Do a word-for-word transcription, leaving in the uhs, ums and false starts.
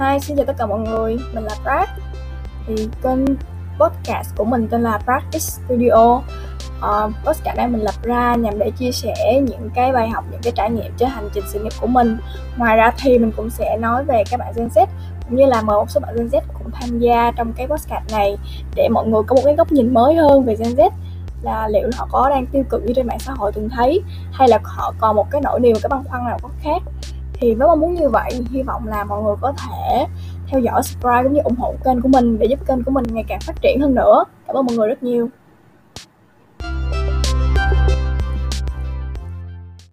Hi, xin chào tất cả mọi người, mình là Brad. Thì kênh podcast của mình tên là Brad's Studio. Uh, podcast này mình lập ra nhằm để chia sẻ những cái bài học, những cái trải nghiệm trên hành trình sự nghiệp của mình. Ngoài ra thì mình cũng sẽ nói về các bạn Gen Z, cũng như là mời một số bạn Gen Z cũng tham gia trong cái podcast này để mọi người có một cái góc nhìn mới hơn về Gen Z, là liệu họ có đang tiêu cực như trên mạng xã hội từng thấy, hay là họ còn một cái nỗi niềm, cái băn khoăn nào có khác. Thì với mong muốn như vậy, hy vọng là mọi người có thể theo dõi, subscribe cũng như ủng hộ kênh của mình để giúp kênh của mình ngày càng phát triển hơn nữa. Cảm ơn mọi người rất nhiều.